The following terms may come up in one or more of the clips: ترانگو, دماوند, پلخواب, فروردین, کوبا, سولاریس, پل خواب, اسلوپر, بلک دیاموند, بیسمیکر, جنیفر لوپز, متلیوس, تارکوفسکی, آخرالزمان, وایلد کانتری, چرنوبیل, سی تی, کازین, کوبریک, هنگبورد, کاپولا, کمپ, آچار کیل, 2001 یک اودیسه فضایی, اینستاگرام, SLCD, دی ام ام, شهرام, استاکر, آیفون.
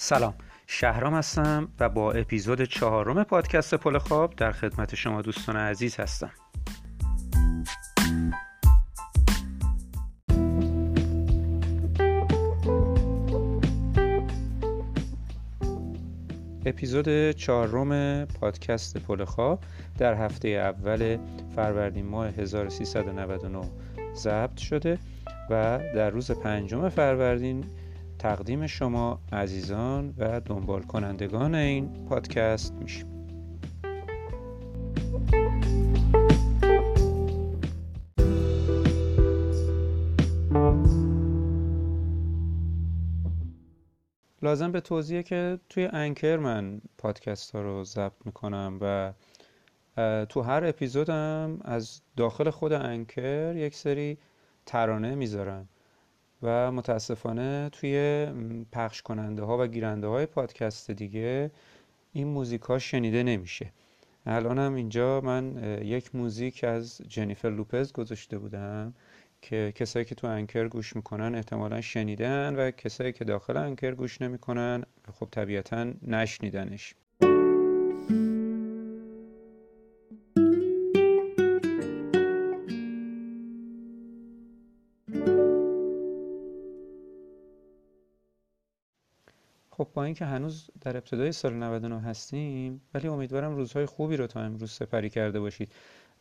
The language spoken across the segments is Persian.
سلام، شهرام هستم و با اپیزود 4 پادکست پل خواب در خدمت شما دوستان عزیز هستم. اپیزود 4 پادکست پل خواب در هفته اول فروردین ماه 1399 ضبط شده و در روز 5 فروردین تقدیم شما عزیزان و دنبال کنندگان این پادکست میشیم. لازم به توضیحه که توی انکر من پادکست ها رو ضبط میکنم و تو هر اپیزودم از داخل خود انکر یک سری ترانه میذارم و متاسفانه توی پخش کننده ها و گیرنده های پادکست دیگه این موزیک ها شنیده نمیشه. الان هم اینجا من یک موزیک از جنیفر لوپز گذاشته بودم که کسایی که تو انکر گوش میکنن احتمالا شنیدن و کسایی که داخل انکر گوش نمیکنن خب طبیعتا نشنیدنش. خب با اینکه هنوز در ابتدای سال 99 هستیم، ولی امیدوارم روزهای خوبی رو تا امروز سپری کرده باشید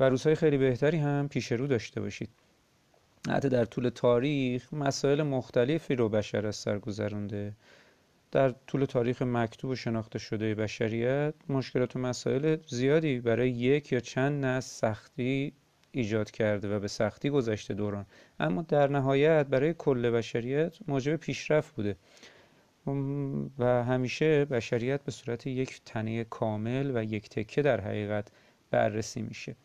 و روزهای خیلی بهتری هم پیش رو داشته باشید. حتی در طول تاریخ مسائل مختلفی رو بشر از سر گذرونده. در طول تاریخ مکتوب و شناخته شده بشریت مشکلات و مسائل زیادی برای یک یا چند نسل سختی ایجاد کرده و به سختی گذشته دوران، اما در نهایت برای کل بشریت موجب پیشرفت بوده و همیشه بشریت به صورت یک تنه کامل و یک تکه در حقیقت بررسی میشه.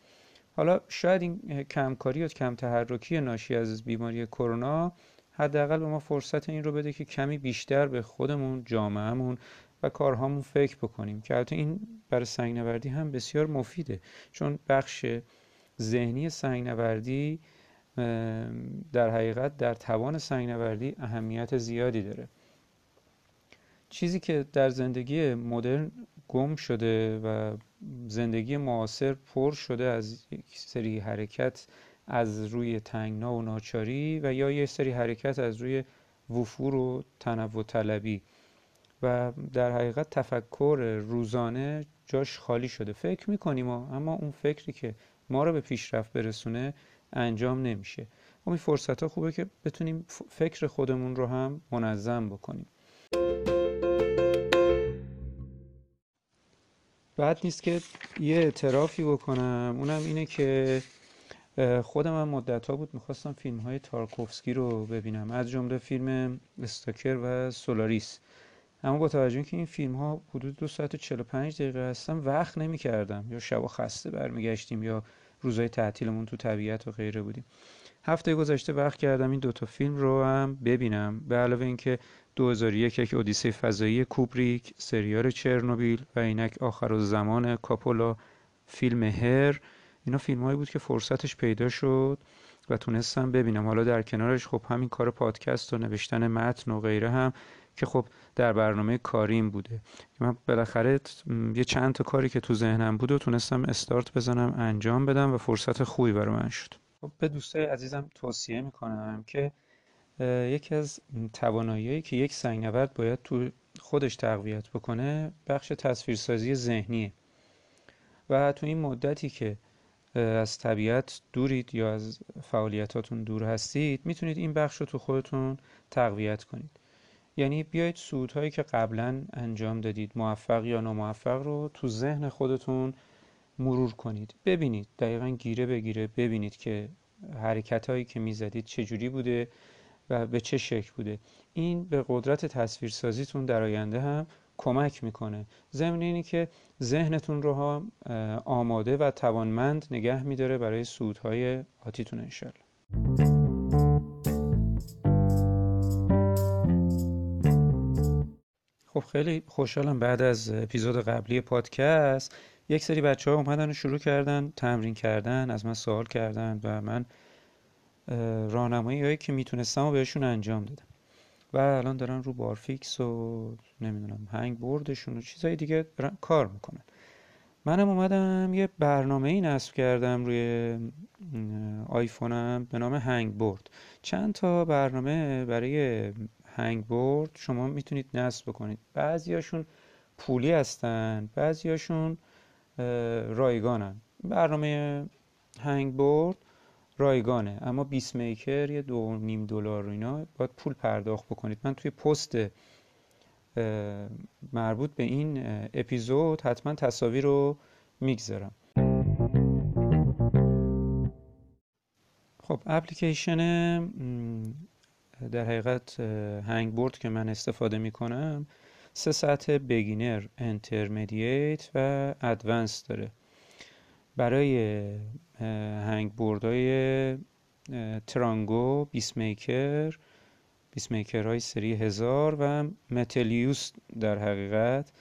حالا شاید این کمکاری و کم تحرکی ناشی از بیماری کرونا حداقل به ما فرصت این رو بده که کمی بیشتر به خودمون، جامعهمون و کارهامون فکر بکنیم، که البته این برای سنگ‌نوردی هم بسیار مفیده، چون بخش ذهنی سنگ‌نوردی در حقیقت در توان سنگ‌نوردی اهمیت زیادی داره. چیزی که در زندگی مدرن گم شده و زندگی معاصر پر شده از یک سری حرکت از روی تنگنا و ناچاری و یا یک سری حرکت از روی وفور و تنوع طلبی و در حقیقت تفکر روزانه جاش خالی شده. فکر میکنیم اما اون فکری که ما رو به پیشرفت برسونه انجام نمیشه. این فرصت ها خوبه که بتونیم فکر خودمون رو هم منظم بکنیم. بعد نیست که یه اعترافی بکنم، اونم اینه که خودم هم مدت‌ها بود میخواستم فیلم‌های تارکوفسکی رو ببینم، از جمله فیلم استاکر و سولاریس، اما با توجه اینکه این فیلم‌ها حدود 2 ساعت و 45 دقیقه هستن وقت نمی‌کردم، یا شبا خسته برمیگشتیم یا روزهای تعطیلمون تو طبیعت و غیره بودیم. هفته گذشته وقت کردم این 2 تا فیلم رو هم ببینم، به علاوه اینکه 2001 یک اودیسه فضایی کوبریک، سریال چرنوبیل و اینک آخرالزمان کاپولا، فیلم هر، اینا فیلمایی بود که فرصتش پیدا شد و تونستم ببینم. حالا در کنارش خب همین کار پادکست و نوشتن متن و غیره هم که خب در برنامه کاریم بوده. من بالاخره یه چند تا کاری که تو ذهنم بود و تونستم استارت بزنم، انجام بدم و فرصت خوبی برای من شد. خب به دوستای عزیزم توصیه میکنم که یکی از توانایی‌هایی که یک سنگنورد باید تو خودش تقویت بکنه بخش تصویرسازی ذهنیه و تو این مدتی که از طبیعت دورید یا از فعالیتاتون دور هستید میتونید این بخش رو تو خودتون تقویت کنید. یعنی بیایید سودهایی که قبلا انجام دادید، موفق یا ناموفق، رو تو ذهن خودتون مرور کنید، ببینید دقیقاً گیره بگیره، ببینید که حرکت‌هایی که می‌زدید چجوری بوده و به چه شکل بوده. این به قدرت تصویرسازیتون در آینده هم کمک میکنه. ضمن اینی که ذهنتون رو هم آماده و توانمند نگه میداره برای سودهای آتیتون انشالله. خب خیلی خوشحالم بعد از اپیزود قبلی پادکست یک سری بچه ها اومدن و شروع کردن تمرین کردن، از من سوال کردن و من راهنمایی‌هایی که میتونستم و بهشون انجام دادم. و الان دارن رو بارفیکس و نمیدونم هنگ بردشون و چیزای دیگه دارن کار میکنن. منم اومدم یه برنامه ای نصب کردم روی آیفونم به نام هنگبورد. چند تا برنامه برای هنگبورد شما میتونید نصب بکنید. بعضیاشون پولی هستن، بعضیاشون رایگانن. برنامه هنگبورد رایگانه، اما بیسمیکر یه $2.50 اینا باید پول پرداخت بکنید. من توی پست مربوط به این اپیزود حتما تصاویر رو میگذارم. خب اپلیکیشن در حقیقت هنگبورد که من استفاده میکنم 3 سطح بگینر، انترمدییت و ادوانس داره. برای هنگبوردهای ترانگو، بیسمیکر های سری 1000 و متلیوس در حقیقت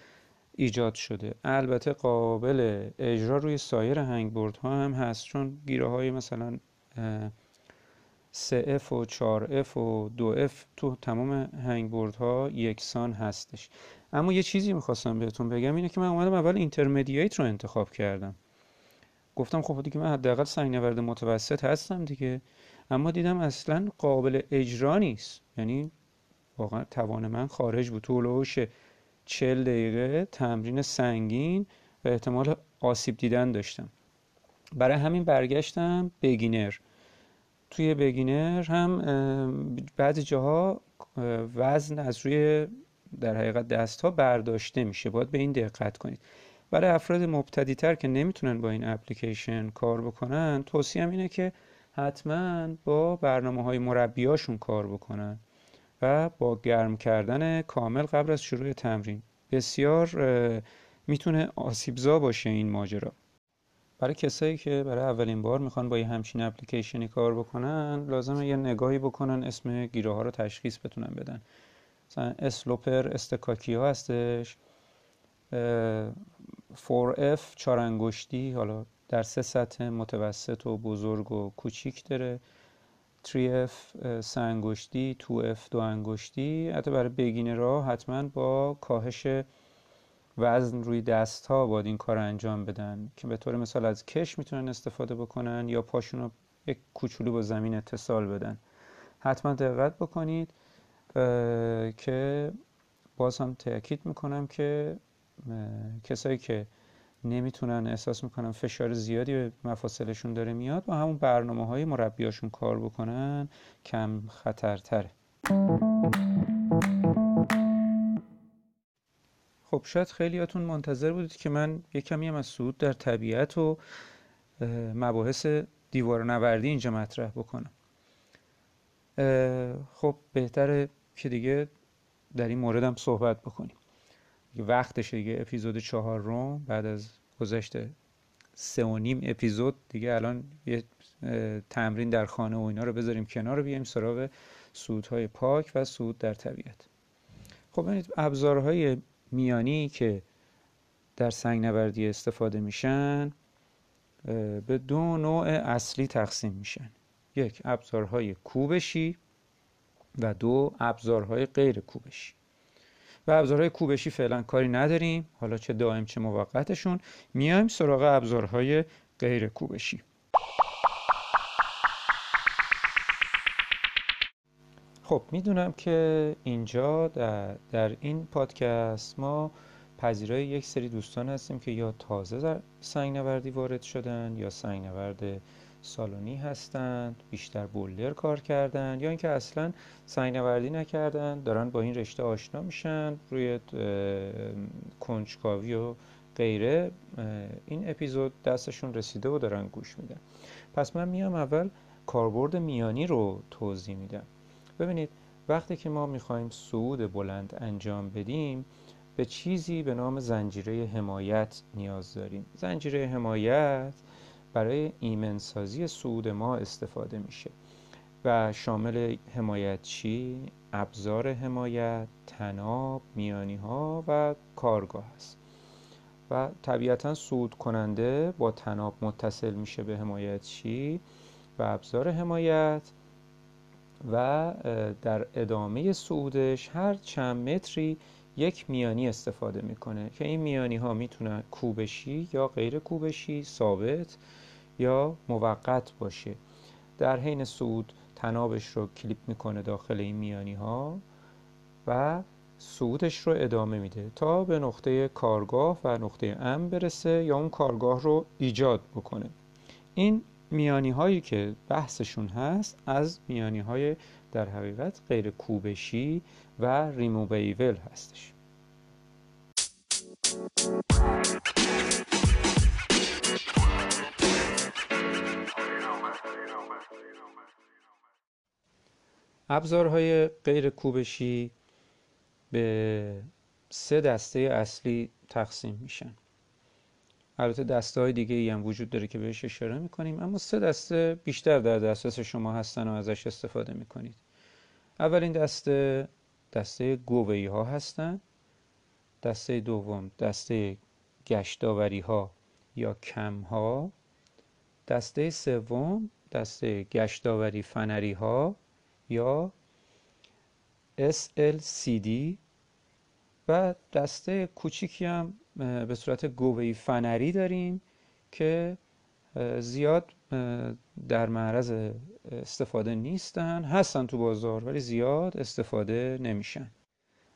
ایجاد شده. البته قابل اجرا روی سایر هنگبورد ها هم هست، چون گیره های مثلا 3F و 4F و 2F تو تمام هنگبورد ها یکسان هستش. اما یه چیزی میخواستم بهتون بگم، اینه که من اومدم اول اینترمدییت رو انتخاب کردم، گفتم خب دیگه من حداقل سنگنورد متوسط هستم دیگه، اما دیدم اصلا قابل اجرا نیست، یعنی واقعا توان من خارج بود. تو هلوش 40 دقیقه تمرین سنگین و احتمال آسیب دیدن داشتم، برای همین برگشتم بگینر. توی بگینر هم بعضی جاها وزن از روی در حقیقت دست ها برداشته میشه، باید به این دقت کنید. برای افراد مبتدی تر که نمیتونن با این اپلیکیشن کار بکنن، توصیه‌ام اینه که حتما با برنامه‌های مربیاشون کار بکنن و با گرم کردن کامل قبل از شروع تمرین. بسیار میتونه آسیبزا باشه این ماجرا. برای کسایی که برای اولین بار میخوان با یه همچین اپلیکیشنی کار بکنن، لازمه یه نگاهی بکنن، اسم گیره ها رو تشخیص بتونن بدن. مثلا اسلوپر استکاکی ها هستش، 4F 4 انگشتی، حالا در 3 سطح متوسط و بزرگ و کوچیک داره، 3F 3 انگشتی، 2F 2 انگشتی. حتی برای بگینرها حتما با کاهش وزن روی دست ها باید این کار انجام بدن، که به طور مثال از کش میتونن استفاده بکنن یا پاشون رو یک کوچولو با زمین اتصال بدن. حتما دقت بکنید که باز هم تأکید میکنم که کسایی که نمیتونن، احساس میکنن فشار زیادی به مفاصلشون داره میاد، با همون برنامه های مربیاشون کار بکنن، کم خطرتره. خب شاید خیلیاتون منتظر بودید که من یک کمی هم از صعود در طبیعت و مباحث دیوارنوردی اینجا مطرح بکنم. خب بهتره که دیگه در این مورد هم صحبت بکنیم، وقتشه دیگه. اپیزود 4 بعد از گذشت 3.5 اپیزود دیگه، الان یه تمرین در خانه و اینا رو بذاریم کنار و بیایم سراغ صعودهای پاک و صعود در طبیعت. خب ببینید، ابزارهای میانی که در سنگنوردی استفاده میشن به 2 نوع اصلی تقسیم میشن: 1 ابزارهای کوبشی و 2 ابزارهای غیر کوبشی. و ابزارهای کوبشی فعلا کاری نداریم، حالا چه دائم چه موقتشون. میایم سراغ ابزارهای غیر کوبشی. خب میدونم که اینجا در این پادکست ما پذیرای یک سری دوستان هستیم که یا تازه در سنگنوردی وارد شدن، یا سنگنورد سالونی هستند، بیشتر بولدر کار کردن، یا اینکه اصلا سنگنوردی نکردن، دارن با این رشته آشنا میشن روی کنجکاوی و غیره. این اپیزود دستشون رسیده و دارن گوش میدن. پس من میام اول کاربرد میانی رو توضیح میدم. ببینید، وقتی که ما میخوایم صعود بلند انجام بدیم، به چیزی به نام زنجیره حمایت نیاز داریم. زنجیره حمایت برای ایمنسازی صعود ما استفاده میشه و شامل حمایتچی، ابزار حمایت، طناب، میانی ها و کارگاه است. و طبیعتا صعود کننده با طناب متصل میشه به حمایتچی و ابزار حمایت و در ادامه صعودش هر چند متری یک میانی استفاده میکنه که این میانی ها میتونن کوبشی یا غیر کوبشی، ثابت یا موقت باشه. در حین صعود تنابش رو کلیپ میکنه داخل این میانی ها و صعودش رو ادامه میده تا به نقطه کارگاه و نقطه ام برسه یا اون کارگاه رو ایجاد بکنه. این میانی هایی که بحثشون هست از میانی های در حقیقت غیر کوبشی و ریموویبل هستش. ابزارهای غیر کوبشی به سه دسته اصلی تقسیم میشن. البته دسته‌های دیگه‌ای هم وجود داره که بهش اشاره می‌کنیم، اما سه دسته بیشتر در دسترس شما هستن و ازش استفاده می‌کنید. اولین دسته، دسته گوهی‌ها هستن. دسته دوم، دسته گشتاوری‌ها یا کم‌ها. دسته سوم، دسته گشتاوری فنری‌ها یا SLCD و دسته کوچیکی هم به صورت گوهی فنری داریم که زیاد در معرض استفاده نیستن، هستن تو بازار ولی زیاد استفاده نمیشن.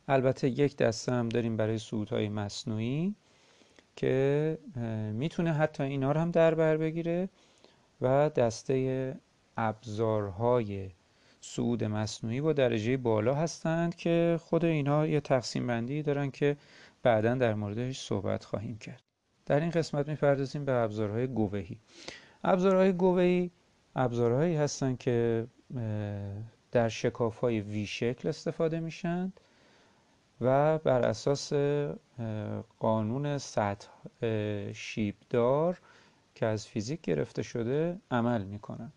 البته یک دسته هم داریم برای صعودهای مصنوعی که میتونه حتی اینا رو هم در بر بگیره و دسته ابزارهای صعود مصنوعی با درجه بالا هستند که خود اینها یه تقسیم بندی دارن که بعداً در موردش صحبت خواهیم کرد. در این قسمت می‌پردازیم به ابزارهای گوهی. ابزارهای گوهی ابزارهایی هستند که در شکاف‌های وی شکل استفاده میشن و بر اساس قانون سطح شیبدار که از فیزیک گرفته شده عمل میکنن.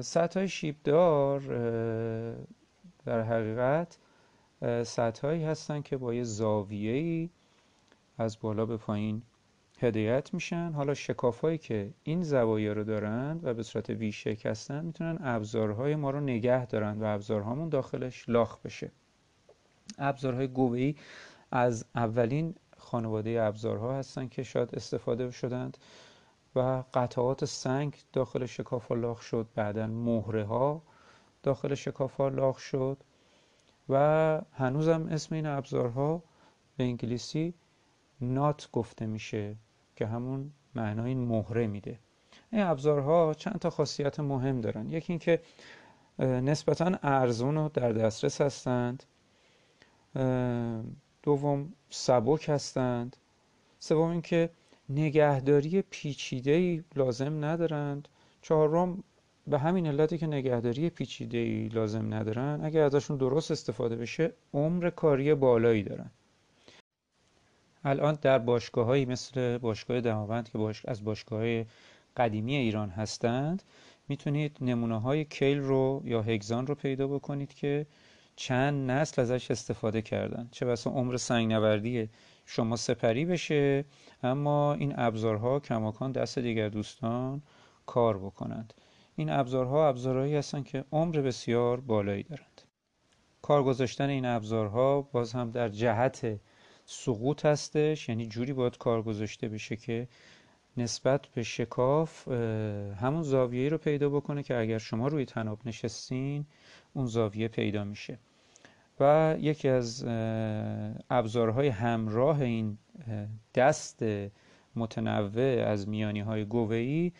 سطح‌های شیبدار در حقیقت سطح‌هایی هستن که با یه زاویه‌ای از بالا به پایین هدایت میشن. حالا شکاف‌هایی که این زوایا رو دارن و به صورت وی شکل هستن میتونن ابزارهای ما رو نگه دارن و ابزارهامون داخلش لاخ بشه. ابزارهای گوهی از اولین خانواده ابزارها هستن که شاید استفاده شدند و قطعات سنگ داخل شکاف‌ها لاخ شد، بعداً مهره‌ها داخل شکاف‌ها لاخ شد و هنوزم اسم این ابزارها به انگلیسی نات گفته میشه که همون معنای این مهره میده. این ابزارها چند تا خاصیت مهم دارن. یکی این که نسبتاً ارزون و در دسترس هستند. دوم سبک هستند. سوم این که نگهداری پیچیده‌ای لازم ندارند. چهارم به همین علتی که نگهداری پیچیده‌ای لازم ندارن، اگر ازشون درست استفاده بشه عمر کاری بالایی دارن. الان در باشگاه‌هایی مثل باشگاه دماوند که از باشگاه‌های قدیمی ایران هستند میتونید نمونه‌های کیل رو یا هگزان رو پیدا بکنید که چند نسل ازش استفاده کردن. چه بسا عمر سنگ‌نوردی شما سپری بشه اما این ابزارها کماکان دست دیگر دوستان کار بکنند. این ابزارها ابزارهایی هستند که عمر بسیار بالایی دارند. کار گذاشتن این ابزارها باز هم در جهت سقوط هستش، یعنی جوری باید کار گذاشته بشه که نسبت به شکاف همون زاویه‌ای رو پیدا بکنه که اگر شما روی تناب نشستین اون زاویه پیدا میشه. و یکی از ابزارهای همراه این دست متنوع از میانی‌های گوهی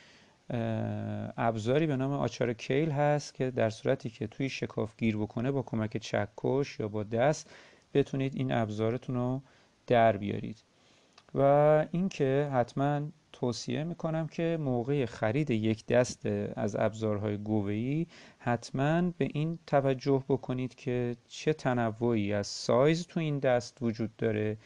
ابزاری به نام آچار کیل هست که در صورتی که توی شکاف گیر بکنه با کمک چکش یا با دست بتونید این ابزارتون رو در بیارید. و اینکه حتما توصیه میکنم که موقع خرید یک دست از ابزارهای گوهی حتما به این توجه بکنید که چه تنوعی از سایز تو این دست وجود داره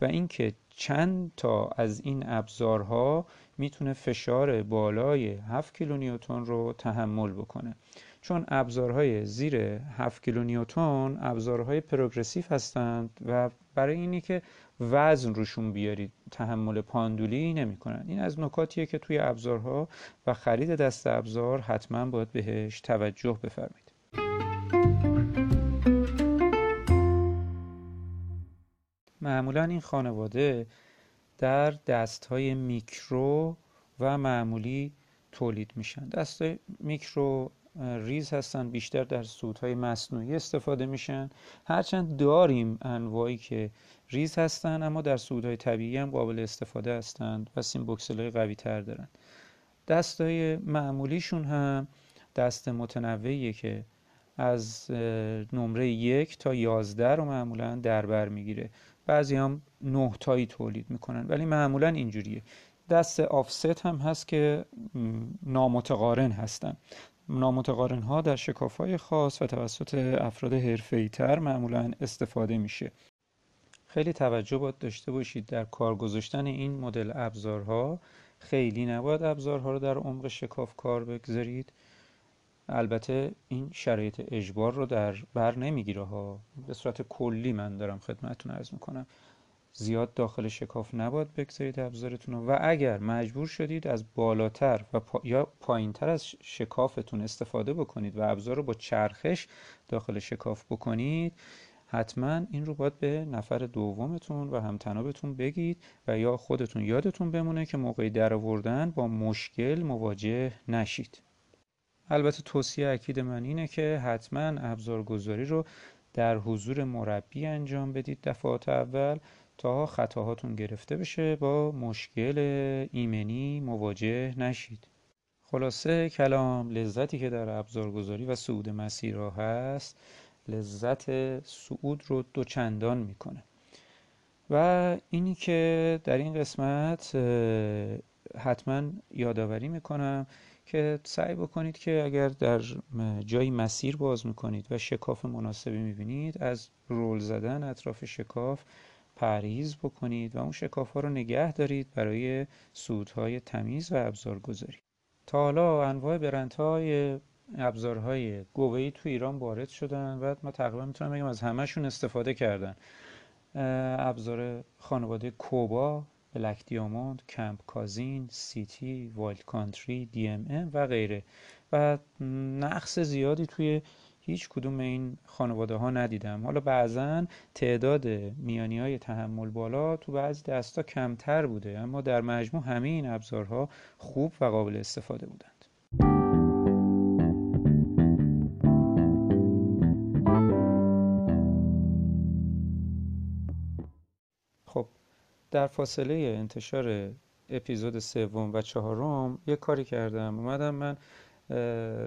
و اینکه چند تا از این ابزارها میتونه فشار بالای 7 کیلو نیوتن رو تحمل بکنه، چون ابزارهای زیر 7 کیلو نیوتن ابزارهای پروگرسیو هستند و برای اینی که وزن روشون بیارید تحمل پاندولی نمی کنند. این از نکاتیه که توی ابزارها و خرید دست ابزار حتما باید بهش توجه بفرمایید. معمولا این خانواده در دستهای میکرو و معمولی تولید میشن. دستهای میکرو ریز هستن، بیشتر در سودهای مصنوعی استفاده میشن، هرچند داریم انواعی که ریز هستن اما در سودهای طبیعی هم قابل استفاده هستن و سیمبوکسلای قوی تر دارن. دستهای معمولیشون هم دست متنوعیه که از نمره 1 تا 11 رو معمولا دربر میگیره، بعضی هم 9 تایی تولید میکنن، ولی معمولا اینجوریه. دست آفست هم هست که نامتقارن هستن. نامتقارن ها در شکاف‌های خاص و توسط افراد حرفه‌ای تر معمولا استفاده میشه. خیلی توجه باید داشته باشید در کار گذاشتن این مدل ابزارها. خیلی نباید ابزارها رو در عمق شکاف کار بگذارید. البته این شرایط اجبار رو در بر نمیگیره ها، به صورت کلی من دارم خدمتتون عرض میکنم. زیاد داخل شکاف نباید بگذارید ابزارتون رو، و اگر مجبور شدید از بالاتر و یا پایینتر از شکافتون استفاده بکنید و ابزار رو با چرخش داخل شکاف بکنید، حتما این رو باید به نفر دومتون و همتنابتون بگید و یا خودتون یادتون بمونه که موقع درآوردن با مشکل مواجه نشید. البته توصیه اکید من اینه که حتما ابزارگذاری رو در حضور مربی انجام بدید دفعات اول تا خطاهاتون گرفته بشه، با مشکل ایمنی مواجه نشید. خلاصه کلام، لذتی که در ابزارگذاری و صعود مسیرها هست، لذت صعود رو دوچندان میکنه. و اینی که در این قسمت حتما یادآوری میکنم که سعی بکنید که اگر در جایی مسیر باز میکنید و شکاف مناسبی میبینید، از رول زدن اطراف شکاف پرهیز بکنید و اون شکاف ها رو نگه دارید برای صعودهای تمیز و ابزارگذاری. تا حالا انواع برندهای ابزارهای گوبه‌ای تو ایران وارد شدن و ما تقریبا میتونم بگم از همشون استفاده کردن. ابزار خانواده کوبا، بلک دیاموند، کمپ کازین، سی تی، وایلد کانتری، دی ام ام و غیره، و نقص زیادی توی هیچ کدوم این خانواده ها ندیدم. حالا بعضن تعداد میانی های تحمل بالا تو بعضی دستا کمتر بوده، اما در مجموع همه این ابزارها خوب و قابل استفاده بودند. خب در فاصله انتشار اپیزود 3 و 4 یک کاری کردم، اومدم من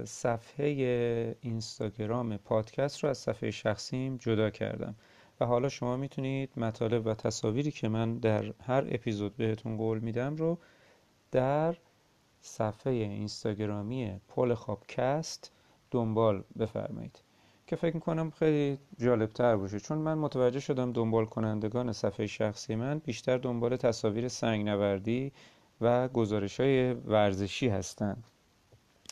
صفحه اینستاگرام پادکست رو از صفحه شخصیم جدا کردم و حالا شما میتونید مطالب و تصاویری که من در هر اپیزود بهتون قول میدم رو در صفحه اینستاگرامی پل خوابکست دنبال بفرمایید، که فکر میکنم خیلی جالبتر باشه، چون من متوجه شدم دنبال کنندگان صفحه شخصی من بیشتر دنبال تصاویر سنگنوردی و گزارش‌های ورزشی هستند.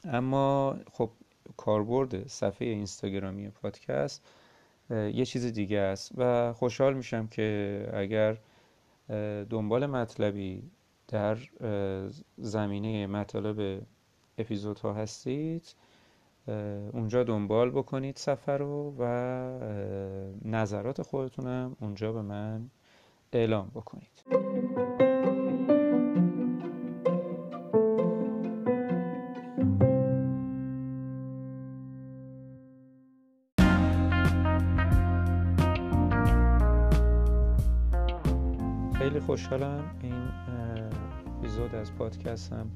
اما خب کاربرد صفحه اینستاگرامی پادکست یه چیز دیگه است و خوشحال میشم که اگر دنبال مطلبی در زمینه مطالب اپیزودها هستید اونجا دنبال بکنید صفحه رو و نظرات خودتونم اونجا به من اعلام بکنید. خوشحالم این اپیزود از پادکستم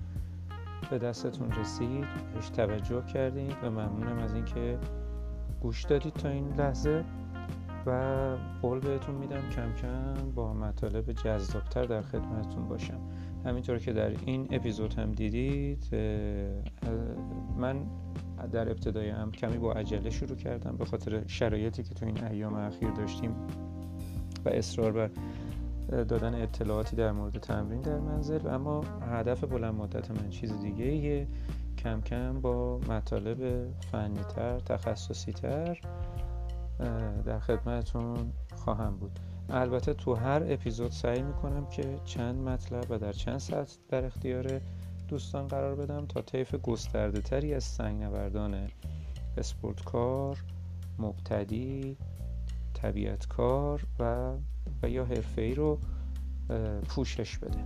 به دستتون رسید، بهش توجه کردید و ممنونم از اینکه گوش دادید تا این لحظه، و قول بهتون میدم کم کم با مطالب جذابتر در خدمتتون باشم. همینطور که در این اپیزود هم دیدید، من در ابتدای هم کمی با عجله شروع کردم به خاطر شرایطی که تو این ایام اخیر داشتیم و اصرار بر دادن اطلاعاتی در مورد تمرین در منزل، اما هدف بلند مدت من چیز دیگه ایه. کم کم با مطالب فنی تر، تخصصی تر در خدمتتون خواهم بود. البته تو هر اپیزود سعی میکنم که چند مطلب و در چند ساعت در اختیار دوستان قرار بدم تا طیف گسترده تری از سنگنوردان اسپورتکار، مبتدی، طبیعتکار و و یا حرفه‌ای رو پوشش بده.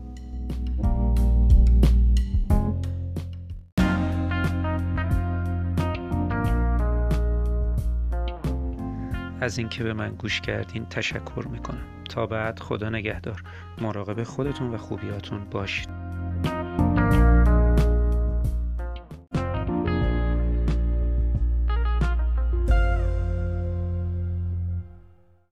از اینکه به من گوش کردین تشکر میکنم. تا بعد، خدا نگهدار. مراقب خودتون و خوبیاتون باشید.